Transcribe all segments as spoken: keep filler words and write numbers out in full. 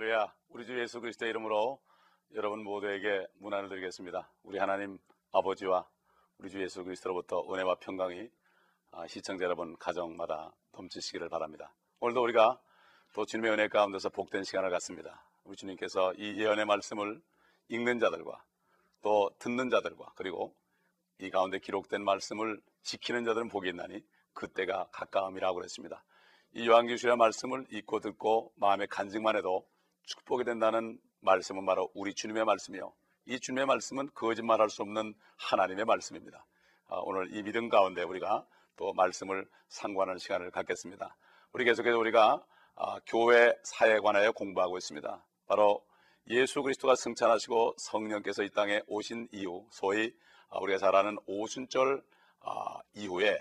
할렐루야. 우리 주 예수 그리스도의 이름으로 여러분 모두에게 문안을 드리겠습니다. 우리 하나님 아버지와 우리 주 예수 그리스도로부터 은혜와 평강이 시청자 여러분 가정마다 넘치시기를 바랍니다. 오늘도 우리가 또 주님의 은혜 가운데서 복된 시간을 갖습니다. 우리 주님께서 이 예언의 말씀을 읽는 자들과 또 듣는 자들과 그리고 이 가운데 기록된 말씀을 지키는 자들은 복이 있나니 그때가 가까움이라고 그랬습니다. 이 요한계시록의 말씀을 읽고 듣고 마음에 간직만 해도 축복이 된다는 말씀은 바로 우리 주님의 말씀이요, 이 주님의 말씀은 거짓말할 수 없는 하나님의 말씀입니다. 아, 오늘 이 믿음 가운데 우리가 또 말씀을 상고하는 시간을 갖겠습니다. 우리 계속해서 우리가 아, 교회 사회에 관하여 공부하고 있습니다. 바로 예수 그리스도가 승천하시고 성령께서 이 땅에 오신 이후, 소위 아, 우리가 잘 아는 오순절 아, 이후에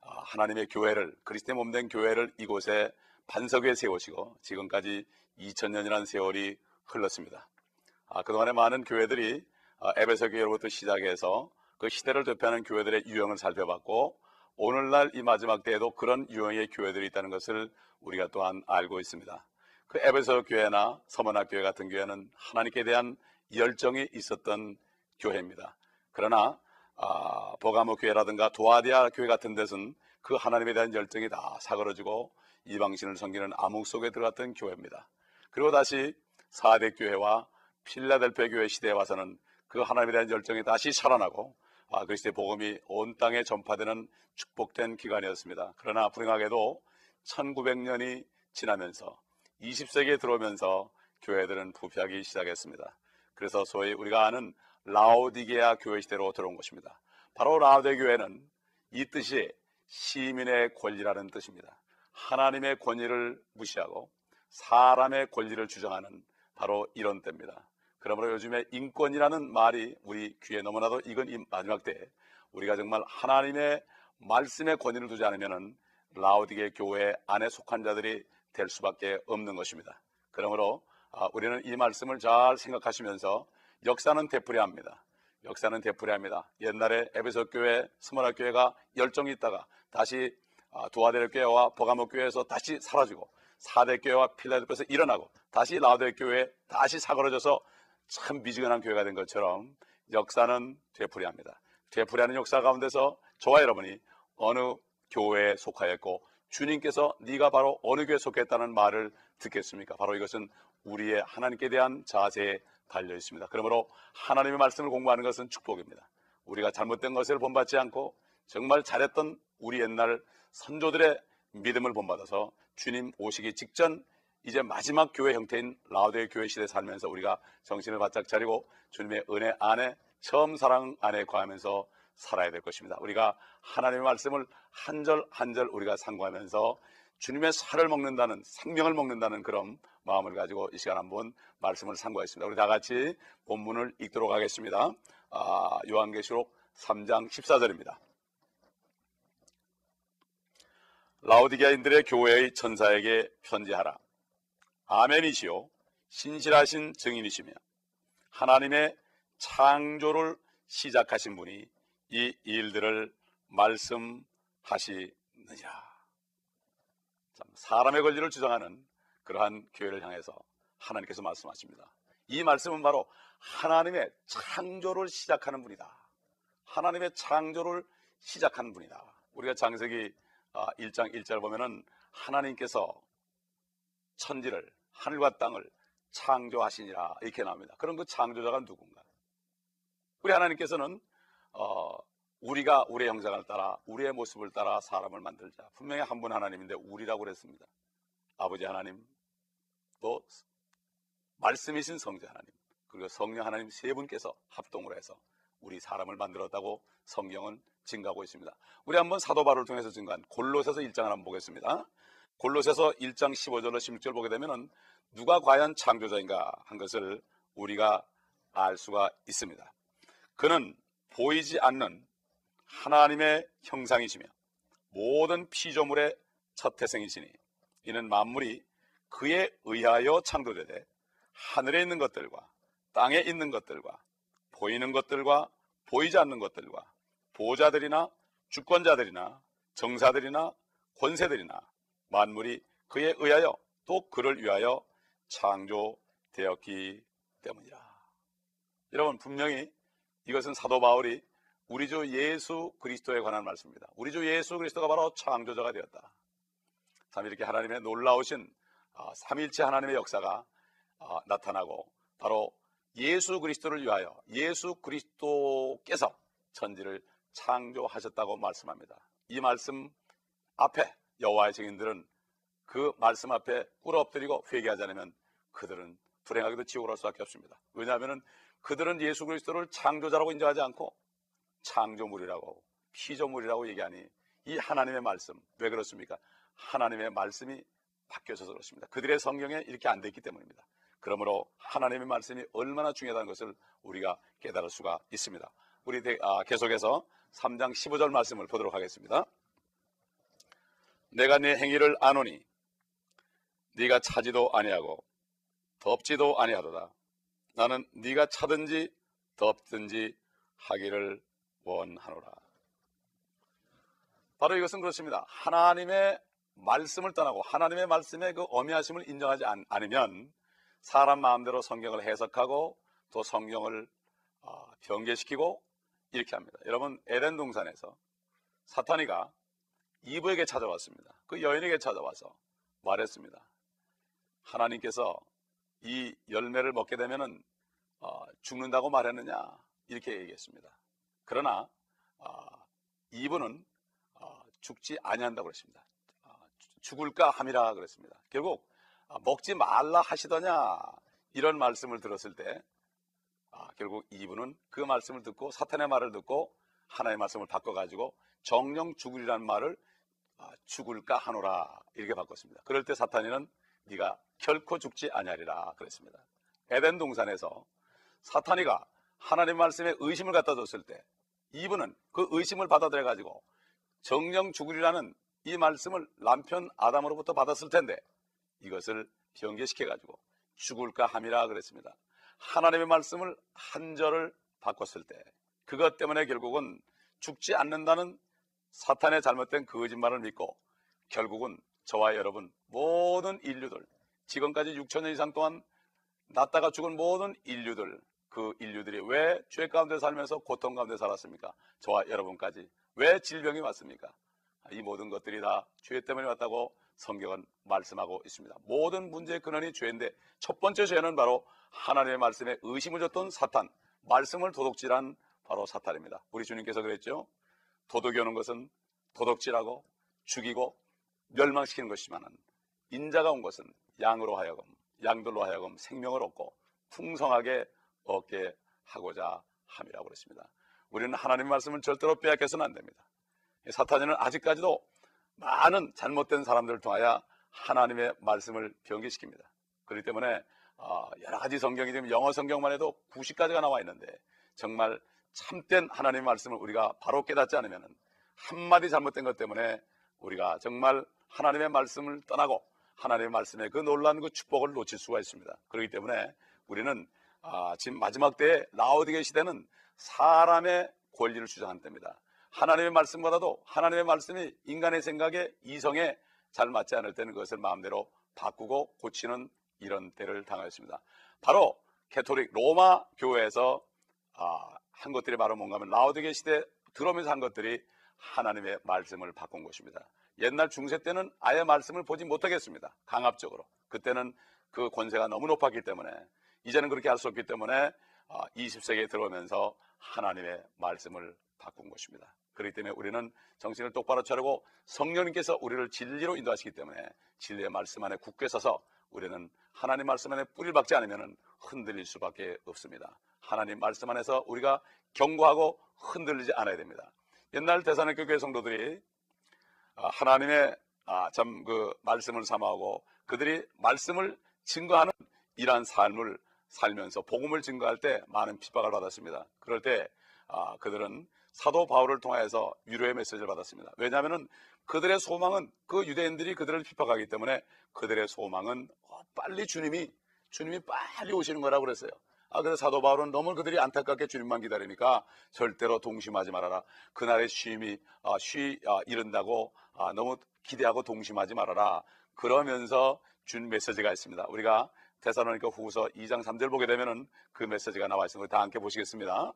하나님의 교회를, 그리스도의 몸된 교회를 이곳에 반석 위에 세우시고 지금까지 이천 년이라는 세월이 흘렀습니다. 아, 그동안에 많은 교회들이 아, 에베소 교회로부터 시작해서 그 시대를 대표하는 교회들의 유형을 살펴봤고, 오늘날 이 마지막 때에도 그런 유형의 교회들이 있다는 것을 우리가 또한 알고 있습니다. 그 에베소 교회나 서머나 교회 같은 교회는 하나님께 대한 열정이 있었던 교회입니다. 그러나 아, 버가모 교회라든가 도아디아 교회 같은 데서는 그 하나님에 대한 열정이 다 사그러지고 이방신을 섬기는 암흑 속에 들어갔던 교회입니다. 그리고 다시 사대 교회와 필라델피아 교회 시대에 와서는 그 하나님에 대한 열정이 다시 살아나고 아, 그리스도의 복음이 온 땅에 전파되는 축복된 기간이었습니다. 그러나 불행하게도 천구백 년이 지나면서 이십 세기에 들어오면서 교회들은 부패하기 시작했습니다. 그래서 소위 우리가 아는 라오디게아 교회 시대로 들어온 것입니다. 바로 라오디게아 교회는 이 뜻이 시민의 권리라는 뜻입니다. 하나님의 권위를 무시하고 사람의 권리를 주장하는 바로 이런 때입니다. 그러므로 요즘에 인권이라는 말이 우리 귀에 너무나도 익은 이 마지막 때에 우리가 정말 하나님의 말씀의 권위를 두지 않으면 라오디게아 교회 안에 속한 자들이 될 수밖에 없는 것입니다. 그러므로 우리는 이 말씀을 잘 생각하시면서 역사는 되풀이합니다. 역사는 되풀이합니다. 옛날에 에베소 교회, 스모나 교회가 열정이 있다가 다시 도아델 교회와 버가모 교회에서 다시 사라지고 사대 교회와 필라델피아에서 일어나고 다시 라오디게아 교회에 다시 사그러져서 참 미지근한 교회가 된 것처럼 역사는 되풀이합니다. 되풀이하는 역사 가운데서 저와 여러분이 어느 교회에 속하였고 주님께서 네가 바로 어느 교회에 속했다는 말을 듣겠습니까? 바로 이것은 우리의 하나님께 대한 자세에 달려 있습니다. 그러므로 하나님의 말씀을 공부하는 것은 축복입니다. 우리가 잘못된 것을 본받지 않고 정말 잘했던 우리 옛날 선조들의 믿음을 본받아서 주님 오시기 직전 이제 마지막 교회 형태인 라오디게아 교회 시대에 살면서 우리가 정신을 바짝 차리고 주님의 은혜 안에, 처음 사랑 안에 거하면서 살아야 될 것입니다. 우리가 하나님의 말씀을 한 절 한 절 우리가 상고하면서 주님의 살을 먹는다는, 생명을 먹는다는 그런 마음을 가지고 이 시간 한번 말씀을 상고하겠습니다. 우리 다 같이 본문을 읽도록 하겠습니다. 아, 요한계시록 삼 장 십사 절입니다. 라오디게아인들의 교회의 천사에게 편지하라. 아멘이시오, 신실하신 증인이시며 하나님의 창조를 시작하신 분이 이 일들을 말씀하시느니라. 참, 사람의 권리를 주장하는 그러한 교회를 향해서 하나님께서 말씀하십니다. 이 말씀은 바로 하나님의 창조를 시작하는 분이다. 하나님의 창조를 시작하는 분이다. 우리가 창세기 일 장 일 절 보면은 하나님께서 천지를, 하늘과 땅을 창조하시니라 이렇게 나옵니다. 그럼 그 창조자가 누군가? 우리 하나님께서는 어, 우리가 우리의 형상을 따라 우리의 모습을 따라 사람을 만들자, 분명히 한 분 하나님인데 우리라고 그랬습니다. 아버지 하나님, 또 말씀이신 성자 하나님, 그리고 성령 하나님 세 분께서 합동으로 해서 우리 사람을 만들었다고 성경은 증거하고 있습니다. 우리 한번 사도 바울을 통해서 증거한 골로새서 일 장을 한번 보겠습니다. 골로새서 일 장 십오 절로 십육 절 보게 되면 누가 과연 창조자인가 한 것을 우리가 알 수가 있습니다. 그는 보이지 않는 하나님의 형상이시며 모든 피조물의 첫 태생이시니 이는 만물이 그에 의하여 창조되되 하늘에 있는 것들과 땅에 있는 것들과 보이는 것들과 보이지 않는 것들과 보호자들이나 주권자들이나 정사들이나 권세들이나 만물이 그에 의하여 또 그를 위하여 창조되었느니라. 되었기 때문이라. 여러분, 분명히 이것은 사도 바울이 우리 주 예수 그리스도에 관한 말씀입니다. 우리 주 예수 그리스도가 바로 창조자가 되었다. 참 이렇게 하나님의 놀라우신 삼일체 하나님의 역사가 나타나고 바로 예수 그리스도를 위하여 예수 그리스도께서 천지를 창조하셨다고 말씀합니다. 이 말씀 앞에 여호와의 증인들은 그 말씀 앞에 꿇어 엎드리고 회개하지 않으면 그들은 불행하게도 지옥으로 갈 수밖에 없습니다. 왜냐하면 그들은 예수 그리스도를 창조자라고 인정하지 않고 창조물이라고 피조물이라고 얘기하니 이 하나님의 말씀, 왜 그렇습니까? 하나님의 말씀이 바뀌어져서 그렇습니다. 그들의 성경에 이렇게 안 됐기 때문입니다. 그러므로 하나님의 말씀이 얼마나 중요하다는 것을 우리가 깨달을 수가 있습니다. 우리 계속해서 삼 장 십오 절 말씀을 보도록 하겠습니다. 내가 네 행위를 아노니 네가 차지도 아니하고 덥지도 아니하도다. 나는 네가 차든지 덥든지 하기를 원하노라. 바로 이것은 그렇습니다. 하나님의 말씀을 떠나고 하나님의 말씀의 그 어미하심을 인정하지 않, 않으면 사람 마음대로 성경을 해석하고 또 성경을 어, 변개시키고 이렇게 합니다. 여러분, 에덴 동산에서 사탄이가 이브에게 찾아왔습니다. 그 여인에게 찾아와서 말했습니다. 하나님께서 이 열매를 먹게 되면은 어, 죽는다고 말했느냐, 이렇게 얘기했습니다. 그러나 어, 이브는 어, 죽지 아니한다고 그랬습니다. 어, 죽을까 함이라 그랬습니다. 결국 어, 먹지 말라 하시더냐, 이런 말씀을 들었을 때 어, 결국 이브는 그 말씀을 듣고 사탄의 말을 듣고 하나님의 말씀을 바꿔가지고 정령 죽으리라는 말을 어, 죽을까 하노라, 이렇게 바꿨습니다. 그럴 때 사탄이는 네가 결코 죽지 아니하리라 그랬습니다. 에덴 동산에서 사탄이가 하나님 말씀에 의심을 갖다 줬을 때 이브는 그 의심을 받아들여 가지고 정령 죽으리라는 이 말씀을 남편 아담으로부터 받았을 텐데 이것을 변개시켜 가지고 죽을까 함이라 그랬습니다. 하나님의 말씀을 한 절을 바꿨을 때 그것 때문에 결국은 죽지 않는다는 사탄의 잘못된 거짓말을 믿고 결국은 저와 여러분 모든 인류들, 지금까지 육천 년 이상 동안 낳다가 죽은 모든 인류들, 그 인류들이 왜 죄 가운데 살면서 고통 가운데 살았습니까? 저와 여러분까지 왜 질병이 왔습니까? 이 모든 것들이 다 죄 때문에 왔다고 성경은 말씀하고 있습니다. 모든 문제의 근원이 죄인데 첫 번째 죄는 바로 하나님의 말씀에 의심을 줬던 사탄, 말씀을 도둑질한 바로 사탄입니다. 우리 주님께서 그랬죠. 도둑이 오는 것은 도둑질하고 죽이고 멸망시키는 것이지만 인자가 온 것은 양으로 하여금 양들로 하여금 생명을 얻고 풍성하게 얻게 하고자 함이라고 그랬습니다. 우리는 하나님의 말씀을 절대로 빼앗겨서는 안 됩니다. 사탄이는 아직까지도 많은 잘못된 사람들을 통하여 하나님의 말씀을 변개시킵니다. 그렇기 때문에 여러 가지 성경이 지금 영어 성경만 해도 구십 가지가 나와 있는데 정말 참된 하나님의 말씀을 우리가 바로 깨닫지 않으면 한마디 잘못된 것 때문에 우리가 정말 하나님의 말씀을 떠나고 하나님의 말씀의 그 놀라운 그 축복을 놓칠 수가 있습니다. 그렇기 때문에 우리는 아, 지금 마지막 때에 라오디게 시대는 사람의 권리를 주장한 때입니다. 하나님의 말씀보다도 하나님의 말씀이 인간의 생각에 이성에 잘 맞지 않을 때는 그것을 마음대로 바꾸고 고치는 이런 때를 당하였습니다. 바로 가톨릭 로마 교회에서 아, 한 것들이 바로 뭔가 하면 라오디게 시대 들어오면서 한 것들이 하나님의 말씀을 바꾼 것입니다. 옛날 중세 때는 아예 말씀을 보지 못하겠습니다. 강압적으로. 그때는 그 권세가 너무 높았기 때문에 이제는 그렇게 할 수 없기 때문에 이십 세기에 들어오면서 하나님의 말씀을 바꾼 것입니다. 그렇기 때문에 우리는 정신을 똑바로 차리고 성령님께서 우리를 진리로 인도하시기 때문에 진리의 말씀 안에 굳게 서서 우리는 하나님 말씀 안에 뿌리를 박지 않으면 흔들릴 수밖에 없습니다. 하나님 말씀 안에서 우리가 경고하고 흔들리지 않아야 됩니다. 옛날 데살로니가후서 교회 성도들이 하나님의 참 그 말씀을 삼아오고 그들이 말씀을 증거하는 이러한 삶을 살면서 복음을 증거할 때 많은 핍박을 받았습니다. 그럴 때 그들은 사도 바울을 통해서 위로의 메시지를 받았습니다. 왜냐하면 그들의 소망은 그 유대인들이 그들을 핍박하기 때문에 그들의 소망은 빨리 주님이 주님이 빨리 오시는 거라고 그랬어요. 아, 그래서 사도 바울은 너무 그들이 안타깝게 주님만 기다리니까 절대로 동심하지 말아라. 그날의 쉼이 아, 쉬 아, 이른다고 아, 너무 기대하고 동심하지 말아라. 그러면서 준 메시지가 있습니다. 우리가 데살로니가후서 이 장 삼 절 보게 되면은 그 메시지가 나와 있습니다. 다 함께 보시겠습니다.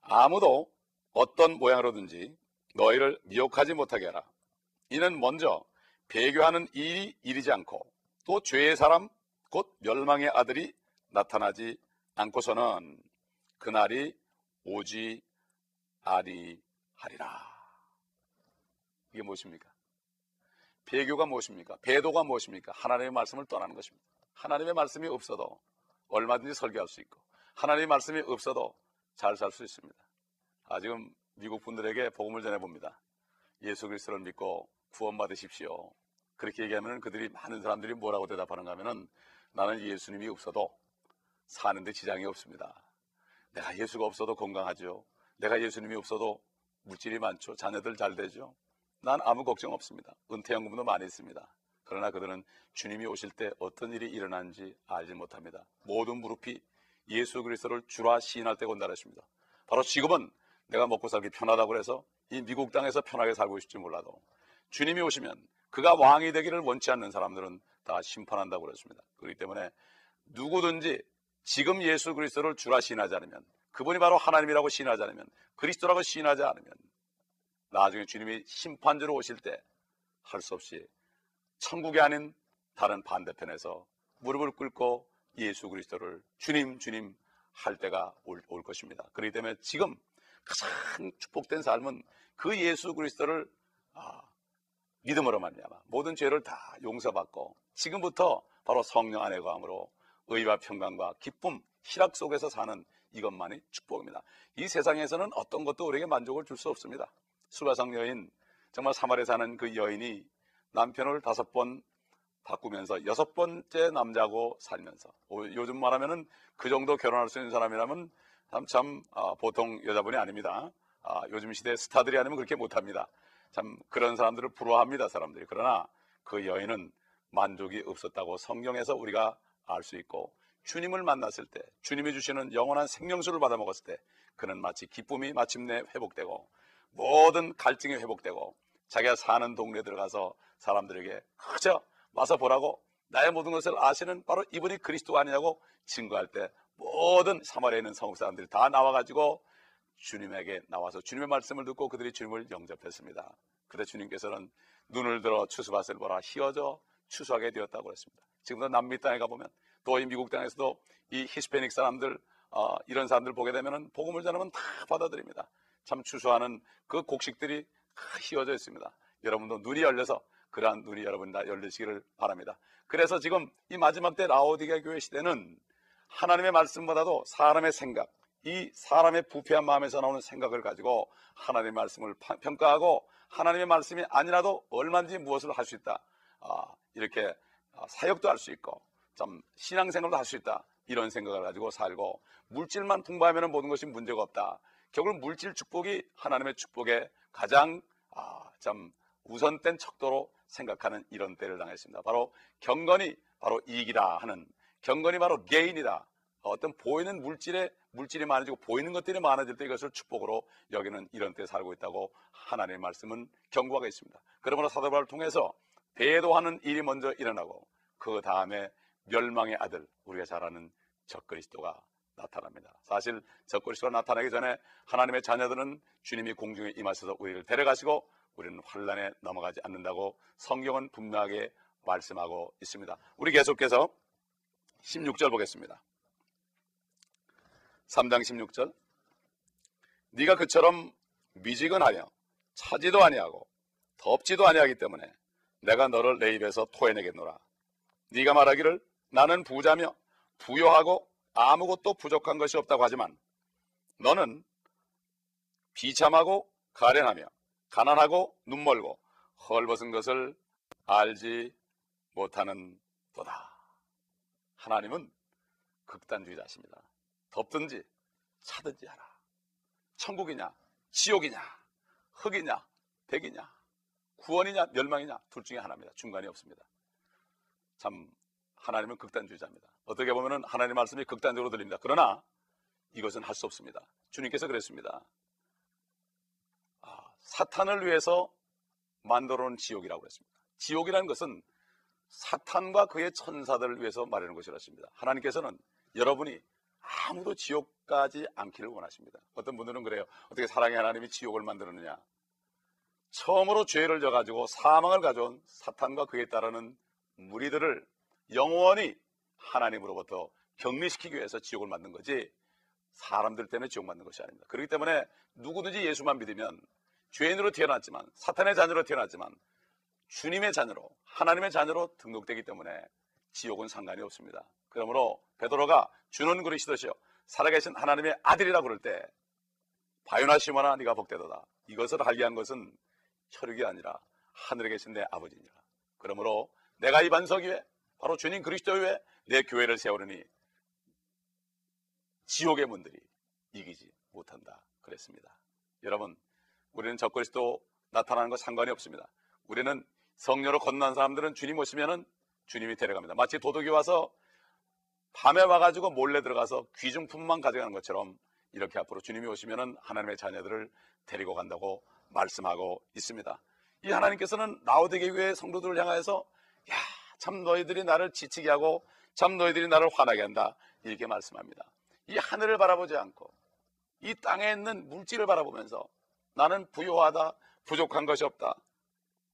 아무도 어떤 모양으로든지 너희를 미혹하지 못하게 하라. 이는 먼저 배교하는 일이 이르지 않고 또 죄의 사람 곧 멸망의 아들이 나타나지 않고서는 그날이 오지 아니하리라. 이게 무엇입니까? 배교가 무엇입니까? 배도가 무엇입니까? 하나님의 말씀을 떠나는 것입니다. 하나님의 말씀이 없어도 얼마든지 설교할 수 있고 하나님의 말씀이 없어도 잘 살 수 있습니다. 아, 지금 미국 분들에게 복음을 전해봅니다. 예수 그리스도를 믿고 구원받으십시오. 그렇게 얘기하면 그들이 많은 사람들이 뭐라고 대답하는가 하면 나는 예수님이 없어도 사는데 지장이 없습니다. 내가 예수가 없어도 건강하죠. 내가 예수님이 없어도 물질이 많죠. 자녀들 잘 되죠. 난 아무 걱정 없습니다. 은퇴연금도 많이 있습니다. 그러나 그들은 주님이 오실 때 어떤 일이 일어나는지 알지 못합니다. 모든 무릎이 예수 그리스도를 주라 시인할 때가 온다 했습니다. 바로 지금은 내가 먹고 살기 편하다고 해서 이 미국 땅에서 편하게 살고 있을지 몰라도 주님이 오시면 그가 왕이 되기를 원치 않는 사람들은 다 심판한다고 그랬습니다. 그렇기 때문에 누구든지 지금 예수 그리스도를 주라 시인하지 않으면, 그분이 바로 하나님이라고 시인하지 않으면, 그리스도라고 시인하지 않으면 나중에 주님이 심판주로 오실 때 할 수 없이 천국이 아닌 다른 반대편에서 무릎을 꿇고 예수 그리스도를 주님 주님 할 때가 올, 올 것입니다. 그렇기 때문에 지금 가장 축복된 삶은 그 예수 그리스도를 아, 믿음으로 말미암아 모든 죄를 다 용서받고 지금부터 바로 성령 안에 거함으로 의와 평강과 기쁨, 희락 속에서 사는 이것만이 축복입니다. 이 세상에서는 어떤 것도 우리에게 만족을 줄 수 없습니다. 수바성 여인, 정말 사마리아에 사는 그 여인이 남편을 다섯 번 바꾸면서 여섯 번째 남자고 살면서, 요즘 말하면은 그 정도 결혼할 수 있는 사람이라면 참, 참 아, 보통 여자분이 아닙니다. 아, 요즘 시대 스타들이 아니면 그렇게 못합니다. 참 그런 사람들을 부러워합니다, 사람들이. 그러나 그 여인은 만족이 없었다고 성경에서 우리가 알 수 있고, 주님을 만났을 때, 주님이 주시는 영원한 생명수를 받아 먹었을 때 그는 마치 기쁨이 마침내 회복되고 모든 갈증이 회복되고 자기가 사는 동네에 들어가서 사람들에게 그저 와서 보라고, 나의 모든 것을 아시는 바로 이분이 그리스도 아니냐고 증거할 때 모든 사마리아에 있는 성읍 사람들이 다 나와가지고 주님에게 나와서 주님의 말씀을 듣고 그들이 주님을 영접했습니다. 그때 주님께서는 눈을 들어 추수밭을 보라, 희어져 추수하게 되었다고 그랬습니다. 지금도 남미 땅에 가보면, 또 이 미국 땅에서도 이 히스패닉 사람들, 어, 이런 사람들 보게 되면은 복음을 전하면 다 받아들입니다. 참 추수하는 그 곡식들이 희어져 있습니다. 여러분도 눈이 열려서 그러한 눈이 여러분 다 열리시기를 바랍니다. 그래서 지금 이 마지막 때 라오디게아 교회 시대는 하나님의 말씀보다도 사람의 생각, 이 사람의 부패한 마음에서 나오는 생각을 가지고 하나님의 말씀을 평가하고 하나님의 말씀이 아니라도 얼마든지 무엇을 할 수 있다, 아, 이렇게 사역도 할 수 있고 참 신앙생활도 할 수 있다, 이런 생각을 가지고 살고 물질만 풍부하면 모든 것이 문제가 없다. 결국 물질 축복이 하나님의 축복에 가장 아, 참 우선된 척도로 생각하는 이런 때를 당했습니다. 바로 경건이 바로 이익이다 하는, 경건이 바로 게인이다. 어떤 보이는 물질에 물질이 많아지고 보이는 것들이 많아질 때 이것을 축복으로 여기는 이런 때에 살고 있다고 하나님의 말씀은 경고하고 있습니다. 그러므로 사도 바울을 통해서 배도하는 일이 먼저 일어나고 그 다음에 멸망의 아들, 우리가 잘 아는 적그리스도가 나타납니다. 사실 적그리스도가 나타나기 전에 하나님의 자녀들은 주님이 공중에 임하셔서 우리를 데려가시고 우리는 환란에 넘어가지 않는다고 성경은 분명하게 말씀하고 있습니다. 우리 계속해서 십육 절 보겠습니다. 삼 장 십육 절. 네가 그처럼 미지근하며 차지도 아니하고 덥지도 아니하기 때문에 내가 너를 내 입에서 토해내겠노라. 네가 말하기를 나는 부자며 부요하고 아무것도 부족한 것이 없다고 하지만 너는 비참하고 가련하며 가난하고 눈멀고 헐벗은 것을 알지 못하는 도다. 하나님은 극단주의자십니다. 덥든지 차든지 하라. 천국이냐 지옥이냐, 흙이냐 백이냐, 구원이냐 멸망이냐, 둘 중에 하나입니다. 중간이 없습니다. 참 하나님은 극단주의자입니다. 어떻게 보면 하나님의 말씀이 극단적으로 들립니다. 그러나 이것은 할 수 없습니다. 주님께서 그랬습니다. 사탄을 위해서 만들어 놓은 지옥이라고 그랬습니다. 지옥이라는 것은 사탄과 그의 천사들을 위해서 마련한 것이었습니다. 하나님께서는 여러분이 아무도 지옥 가지 않기를 원하십니다. 어떤 분들은 그래요. 어떻게 사랑의 하나님이 지옥을 만들었느냐. 처음으로 죄를 져가지고 사망을 가져온 사탄과 그에 따르는 무리들을 영원히 하나님으로부터 격리시키기 위해서 지옥을 만든 거지 사람들 때문에 지옥 만든 것이 아닙니다. 그렇기 때문에 누구든지 예수만 믿으면 죄인으로 태어났지만 사탄의 자녀로 태어났지만 주님의 자녀로 하나님의 자녀로 등록되기 때문에 지옥은 상관이 없습니다. 그러므로 베드로가 주는 그리스도시요 살아계신 하나님의 아들이라고 그럴 때 바요나 시모나 네가 복되도다. 이것을 알게 한 것은 혈육이 아니라 하늘에 계신 내 아버지니라. 그러므로 내가 이 반석 위에 바로 주님 그리스도 위에 내 교회를 세우느니 지옥의 문들이 이기지 못한다 그랬습니다. 여러분, 우리는 적그리스도 나타나는 것 상관이 없습니다. 우리는 성녀로 건넌 사람들은 주님 오시면은 주님이 데려갑니다. 마치 도둑이 와서 밤에 와가지고 몰래 들어가서 귀중품만 가져가는 것처럼 이렇게 앞으로 주님이 오시면은 하나님의 자녀들을 데리고 간다고 말씀하고 있습니다. 이 하나님께서는 라오디게아교회 성도들을 향하여서 야, 참 너희들이 나를 지치게 하고 참 너희들이 나를 화나게 한다 이렇게 말씀합니다. 이 하늘을 바라보지 않고 이 땅에 있는 물질을 바라보면서 나는 부요하다, 부족한 것이 없다.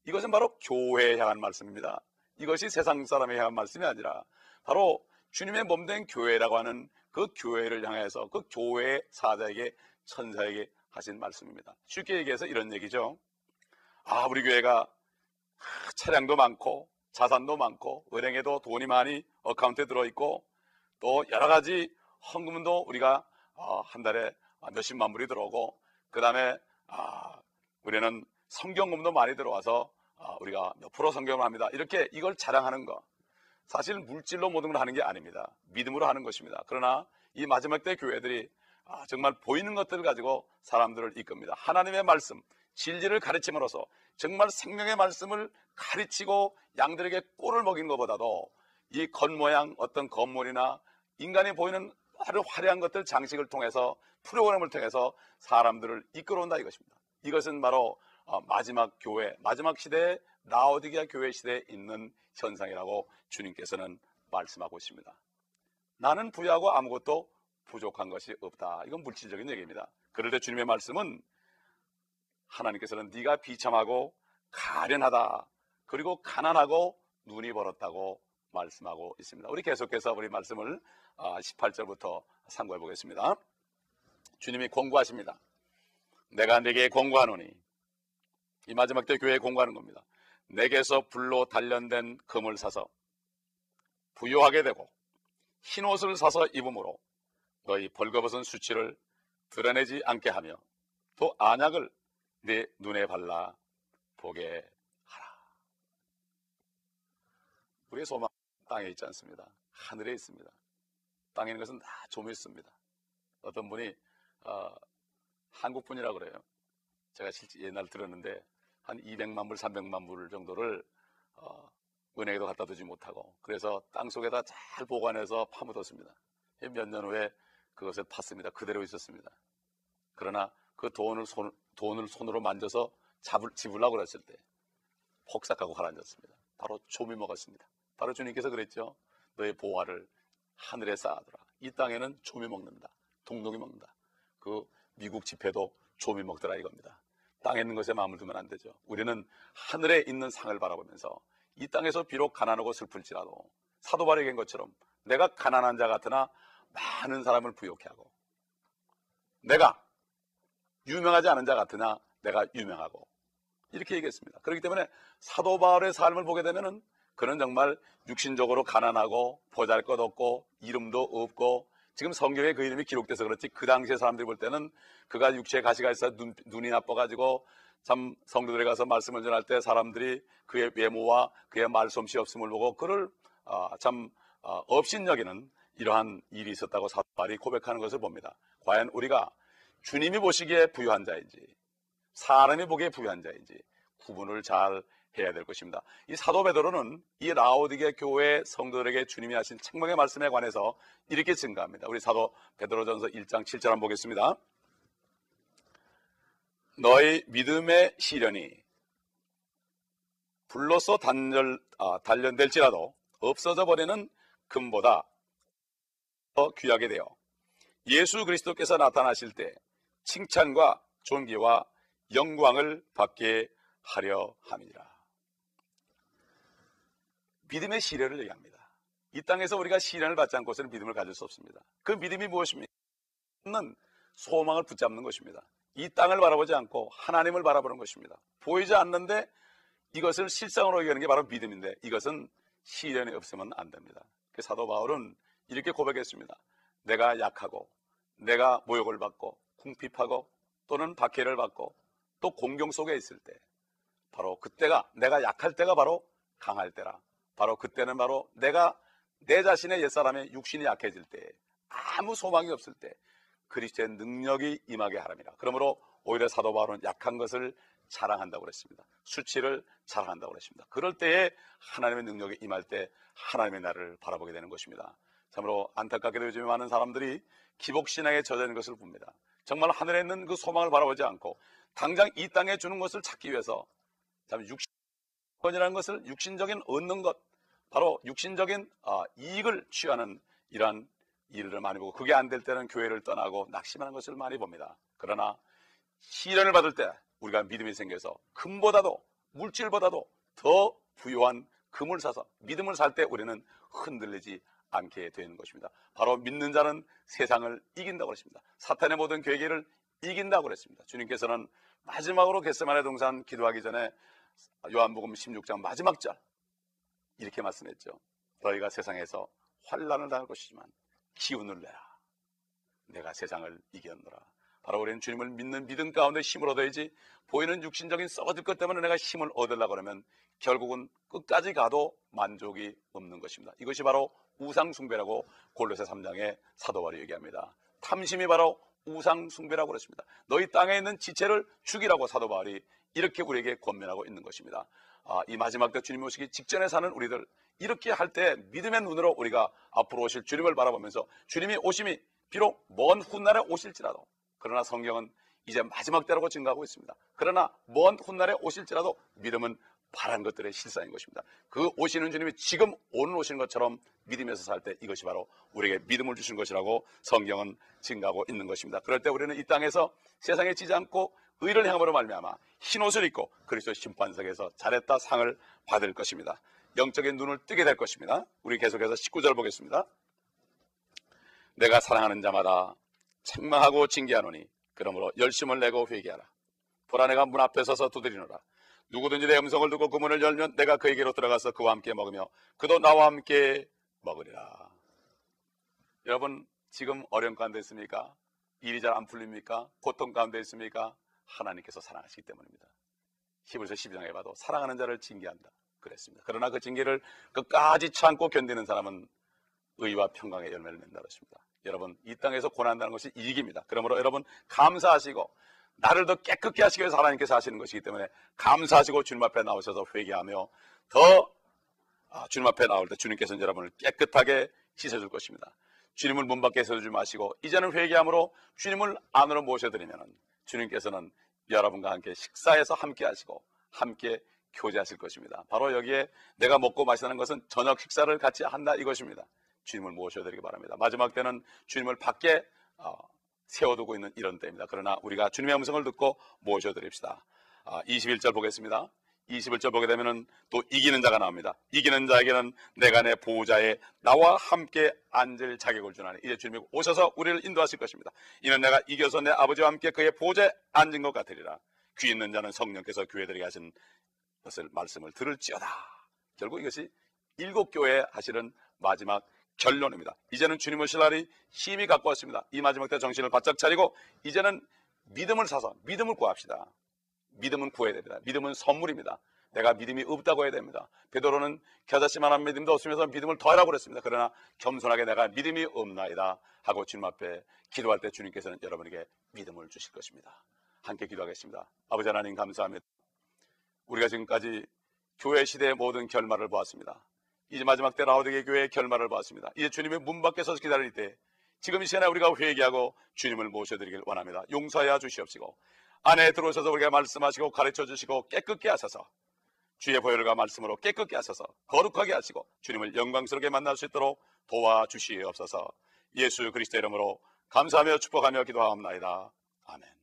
이것은 바로 교회에 향한 말씀입니다. 이것이 세상 사람에 향한 말씀이 아니라 바로 주님의 몸된 교회라고 하는 그 교회를 향해서 그 교회의 사자에게 천사에게 하신 말씀입니다. 쉽게 얘기해서 이런 얘기죠. 아, 우리 교회가 차량도 많고 자산도 많고 은행에도 돈이 많이 어카운트에 들어있고 또 여러 가지 헌금도 우리가 한 달에 몇십만 불이 들어오고 그 다음에 우리는 성경금도 많이 들어와서 우리가 몇 프로 성경을 합니다. 이렇게 이걸 자랑하는 거 사실 물질로 모든 걸 하는 게 아닙니다. 믿음으로 하는 것입니다. 그러나 이 마지막 때 교회들이 정말 보이는 것들을 가지고 사람들을 이끕니다. 하나님의 말씀, 진리를 가르침으로써 정말 생명의 말씀을 가르치고 양들에게 꼴을 먹인 것보다도 이 겉모양 어떤 건물이나 인간이 보이는 아주 화려한 것들 장식을 통해서 프로그램을 통해서 사람들을 이끌어온다 이것입니다. 이것은 바로 마지막 교회, 마지막 시대의 라오디게아 교회 시대에 있는 현상이라고 주님께서는 말씀하고 있습니다. 나는 부유하고 아무것도 부족한 것이 없다. 이건 물질적인 얘기입니다. 그럴 때 주님의 말씀은 하나님께서는 네가 비참하고 가련하다. 그리고 가난하고 눈이 벌었다고 말씀하고 있습니다. 우리 계속해서 우리 말씀을 십팔 절부터 상고해 보겠습니다. 주님이 권고하십니다. 내가 네게 권고하노니 이 마지막 때 교회에 권고하는 겁니다. 내게서 불로 단련된 금을 사서 부유하게 되고 흰 옷을 사서 입음으로 너희 벌거벗은 수치를 드러내지 않게 하며 또 안약을 네 눈에 발라 보게 하라. 우리의 소망은 땅에 있지 않습니다. 하늘에 있습니다. 땅에 있는 것은 다 조밀습니다. 어떤 분이 어, 한국 분이라고 그래요. 제가 실제 옛날 들었는데 한 이백만 불, 삼백만 불 정도를 어, 은행에도 갖다 두지 못하고 그래서 땅속에다 잘 보관해서 파묻었습니다. 몇 년 후에 그것을 팠습니다. 그대로 있었습니다. 그러나 그 돈을, 손, 돈을 손으로 만져서 잡을, 집으려고 그랬을 때 폭삭하고 가라앉았습니다. 바로 조미 먹었습니다. 바로 주님께서 그랬죠. 너의 보화를 하늘에 쌓아두라. 이 땅에는 조미 먹는다. 동동이 먹는다. 그 미국 지폐도 조미 먹더라 이겁니다. 땅에 있는 것에 마음을 두면 안 되죠. 우리는 하늘에 있는 상을 바라보면서 이 땅에서 비록 가난하고 슬플지라도 사도 바울이 얘기한 것처럼 내가 가난한 자 같으나 많은 사람을 부욕해 하고 내가 유명하지 않은 자 같으나 내가 유명하고 이렇게 얘기했습니다. 그렇기 때문에 사도 바울의 삶을 보게 되면은 그는 정말 육신적으로 가난하고 보잘것없고 이름도 없고 지금 성경에 그 이름이 기록돼서 그렇지 그 당시에 사람들이 볼 때는 그가 육체에 가시가 있어 눈, 눈이 나빠가지고 참 성도들에 가서 말씀을 전할 때 사람들이 그의 외모와 그의 말솜씨 없음을 보고 그를 아, 참 어, 업신여기는 이러한 일이 있었다고 사도 바울이 고백하는 것을 봅니다. 과연 우리가 주님이 보시기에 부유한 자인지 사람이 보기에 부유한 자인지 구분을 잘 해야 될 것입니다. 이 사도 베드로는 이 라오디게아 교회 성도들에게 주님이 하신 책망의 말씀에 관해서 이렇게 증가합니다. 우리 사도 베드로전서 일 장 칠 절 한번 보겠습니다. 너희 믿음의 시련이 불로서 단열, 아, 단련될지라도 없어져 버리는 금보다 더 귀하게 되어 예수 그리스도께서 나타나실 때 칭찬과 존귀와 영광을 받게 하려 함이니라. 믿음의 시련을 얘기합니다. 이 땅에서 우리가 시련을 받지 않고서는 믿음을 가질 수 없습니다. 그 믿음이 무엇입니까? 소망을 붙잡는 것입니다. 이 땅을 바라보지 않고 하나님을 바라보는 것입니다. 보이지 않는데 이것을 실상으로 얘기하는 게 바로 믿음인데, 이것은 시련이 없으면 안 됩니다. 그 사도 바울은 이렇게 고백했습니다. 내가 약하고 내가 모욕을 받고 궁핍하고 또는 박해를 받고 또 공경 속에 있을 때, 바로 그때가, 내가 약할 때가 바로 강할 때라. 바로 그때는 바로 내가 내 자신의 옛사람의 육신이 약해질 때, 아무 소망이 없을 때 그리스도의 능력이 임하게 하랍니다. 그러므로 오히려 사도 바울은 약한 것을 자랑한다고 그랬습니다. 수치를 자랑한다고 그랬습니다. 그럴 때에 하나님의 능력이 임할 때 하나님의 나를 바라보게 되는 것입니다. 참으로 안타깝게도 요즘에 많은 사람들이 기복신앙에 젖어 있는 것을 봅니다. 정말 하늘에 있는 그 소망을 바라보지 않고 당장 이 땅에 주는 것을 찾기 위해서 참 육신권이라는 것을, 육신적인 얻는 것, 바로 육신적인 어, 이익을 취하는 이러한 일을 많이 보고, 그게 안 될 때는 교회를 떠나고 낙심하는 것을 많이 봅니다. 그러나 시련을 받을 때 우리가 믿음이 생겨서 금보다도, 물질보다도 더 부요한 금을 사서 믿음을 살 때 우리는 흔들리지 않게 되는 것입니다. 바로 믿는 자는 세상을 이긴다고 그랬습니다. 사탄의 모든 괴계를 이긴다고 그랬습니다. 주님께서는 마지막으로 겟세마네 동산 기도하기 전에 요한복음 십육 장 마지막 절 이렇게 말씀했죠. 너희가 세상에서 환난을 당할 것이지만 기운을 내라. 내가 세상을 이겼노라. 바로 우리는 주님을 믿는 믿음 가운데 힘을 얻어야지, 보이는 육신적인 썩어질 것 때문에 내가 힘을 얻으려고 그러면 결국은 끝까지 가도 만족이 없는 것입니다. 이것이 바로 우상숭배라고 골로새 삼 장에 사도바울이 얘기합니다. 탐심이 바로 우상숭배라고 그랬습니다. 너희 땅에 있는 지체를 죽이라고 사도바울이 이렇게 우리에게 권면하고 있는 것입니다. 아, 이 마지막 때 주님 오시기 직전에 사는 우리들, 이렇게 할 때 믿음의 눈으로 우리가 앞으로 오실 주님을 바라보면서 주님이 오심이 비록 먼 훗날에 오실지라도, 그러나 성경은 이제 마지막 때라고 증거하고 있습니다. 그러나 먼 훗날에 오실지라도 믿음은 바란 것들의 실상인 것입니다. 그 오시는 주님이 지금 오늘 오시는 것처럼 믿으면서 살 때, 이것이 바로 우리에게 믿음을 주신 것이라고 성경은 증거하고 있는 것입니다. 그럴 때 우리는 이 땅에서 세상에 지지 않고 의를 행함으로 말미암아 흰옷을 입고 그리스도 심판석에서 잘했다 상을 받을 것입니다. 영적인 눈을 뜨게 될 것입니다. 우리 계속해서 십구 절 보겠습니다. 내가 사랑하는 자마다 책망하고 징계하노니 그러므로 열심을 내고 회개하라. 보라, 내가 문 앞에 서서 두드리노라. 누구든지 내 음성을 듣고 그 문을 열면 내가 그에게로 들어가서 그와 함께 먹으며 그도 나와 함께 먹으리라. 여러분, 지금 어려운 가운데 있습니까? 일이 잘 안 풀립니까? 고통 가운데 있습니까? 하나님께서 사랑하시기 때문입니다. 히브리서 십이 장에 봐도 사랑하는 자를 징계한다 그랬습니다. 그러나 그 징계를 끝까지 참고 견디는 사람은 의와 평강의 열매를 맺는다 그랬습니다. 여러분, 이 땅에서 고난다는 것이 이익입니다. 그러므로 여러분 감사하시고, 나를 더 깨끗게 하시기 위해서 하나님께서 하시는 것이기 때문에 감사하시고 주님 앞에 나오셔서 회개하며, 더 주님 앞에 나올 때 주님께서는 여러분을 깨끗하게 씻어줄 것입니다. 주님을 문 밖에 세워주지 마시고 이제는 회개함으로 주님을 안으로 모셔드리면 주님께서는 여러분과 함께 식사에서 함께 하시고 함께 교제하실 것입니다. 바로 여기에 내가 먹고 마시는 것은 저녁 식사를 같이 한다 이것입니다. 주님을 모셔드리기 바랍니다. 마지막 때는 주님을 밖에 어, 세워두고 있는 이런 때입니다. 그러나 우리가 주님의 음성을 듣고 모셔드립시다. 아, 이십일 절 보겠습니다. 이십일 절 보게 되면 또 이기는 자가 나옵니다. 이기는 자에게는 내가 내 보호자에 나와 함께 앉을 자격을 주나니, 이제 주님이 오셔서 우리를 인도하실 것입니다. 이는 내가 이겨서 내 아버지와 함께 그의 보호자에 앉은 것 같으리라. 귀 있는 자는 성령께서 교회들에게 하신 것을 말씀을 들을지어다. 결국 이것이 일곱 교회에 하시는 마지막 결론입니다. 이제는 주님 오실 날이 힘이 갖고 왔습니다. 이 마지막 때 정신을 바짝 차리고 이제는 믿음을 사서 믿음을 구합시다. 믿음은 구해야 됩니다. 믿음은 선물입니다. 내가 믿음이 없다고 해야 됩니다. 베드로는 겨자씨만한 믿음도 없으면서 믿음을 더하라고 그랬습니다. 그러나 겸손하게 내가 믿음이 없나이다 하고 주님 앞에 기도할 때 주님께서는 여러분에게 믿음을 주실 것입니다. 함께 기도하겠습니다. 아버지 하나님, 감사합니다. 우리가 지금까지 교회 시대의 모든 결말을 보았습니다. 이제 마지막 때 라오디게아 교회의 결말을 보았습니다. 이제 주님의 문 밖에 서서 기다릴 때 지금 이 시간에 우리가 회개하고 주님을 모셔드리길 원합니다. 용서하여 주시옵시고 안에 들어오셔서 우리가 말씀하시고 가르쳐주시고 깨끗게 하셔서 주의 보혈과 말씀으로 깨끗게 하셔서 거룩하게 하시고 주님을 영광스럽게 만날 수 있도록 도와주시옵소서. 예수 그리스도 이름으로 감사하며 축복하며 기도하옵나이다. 아멘.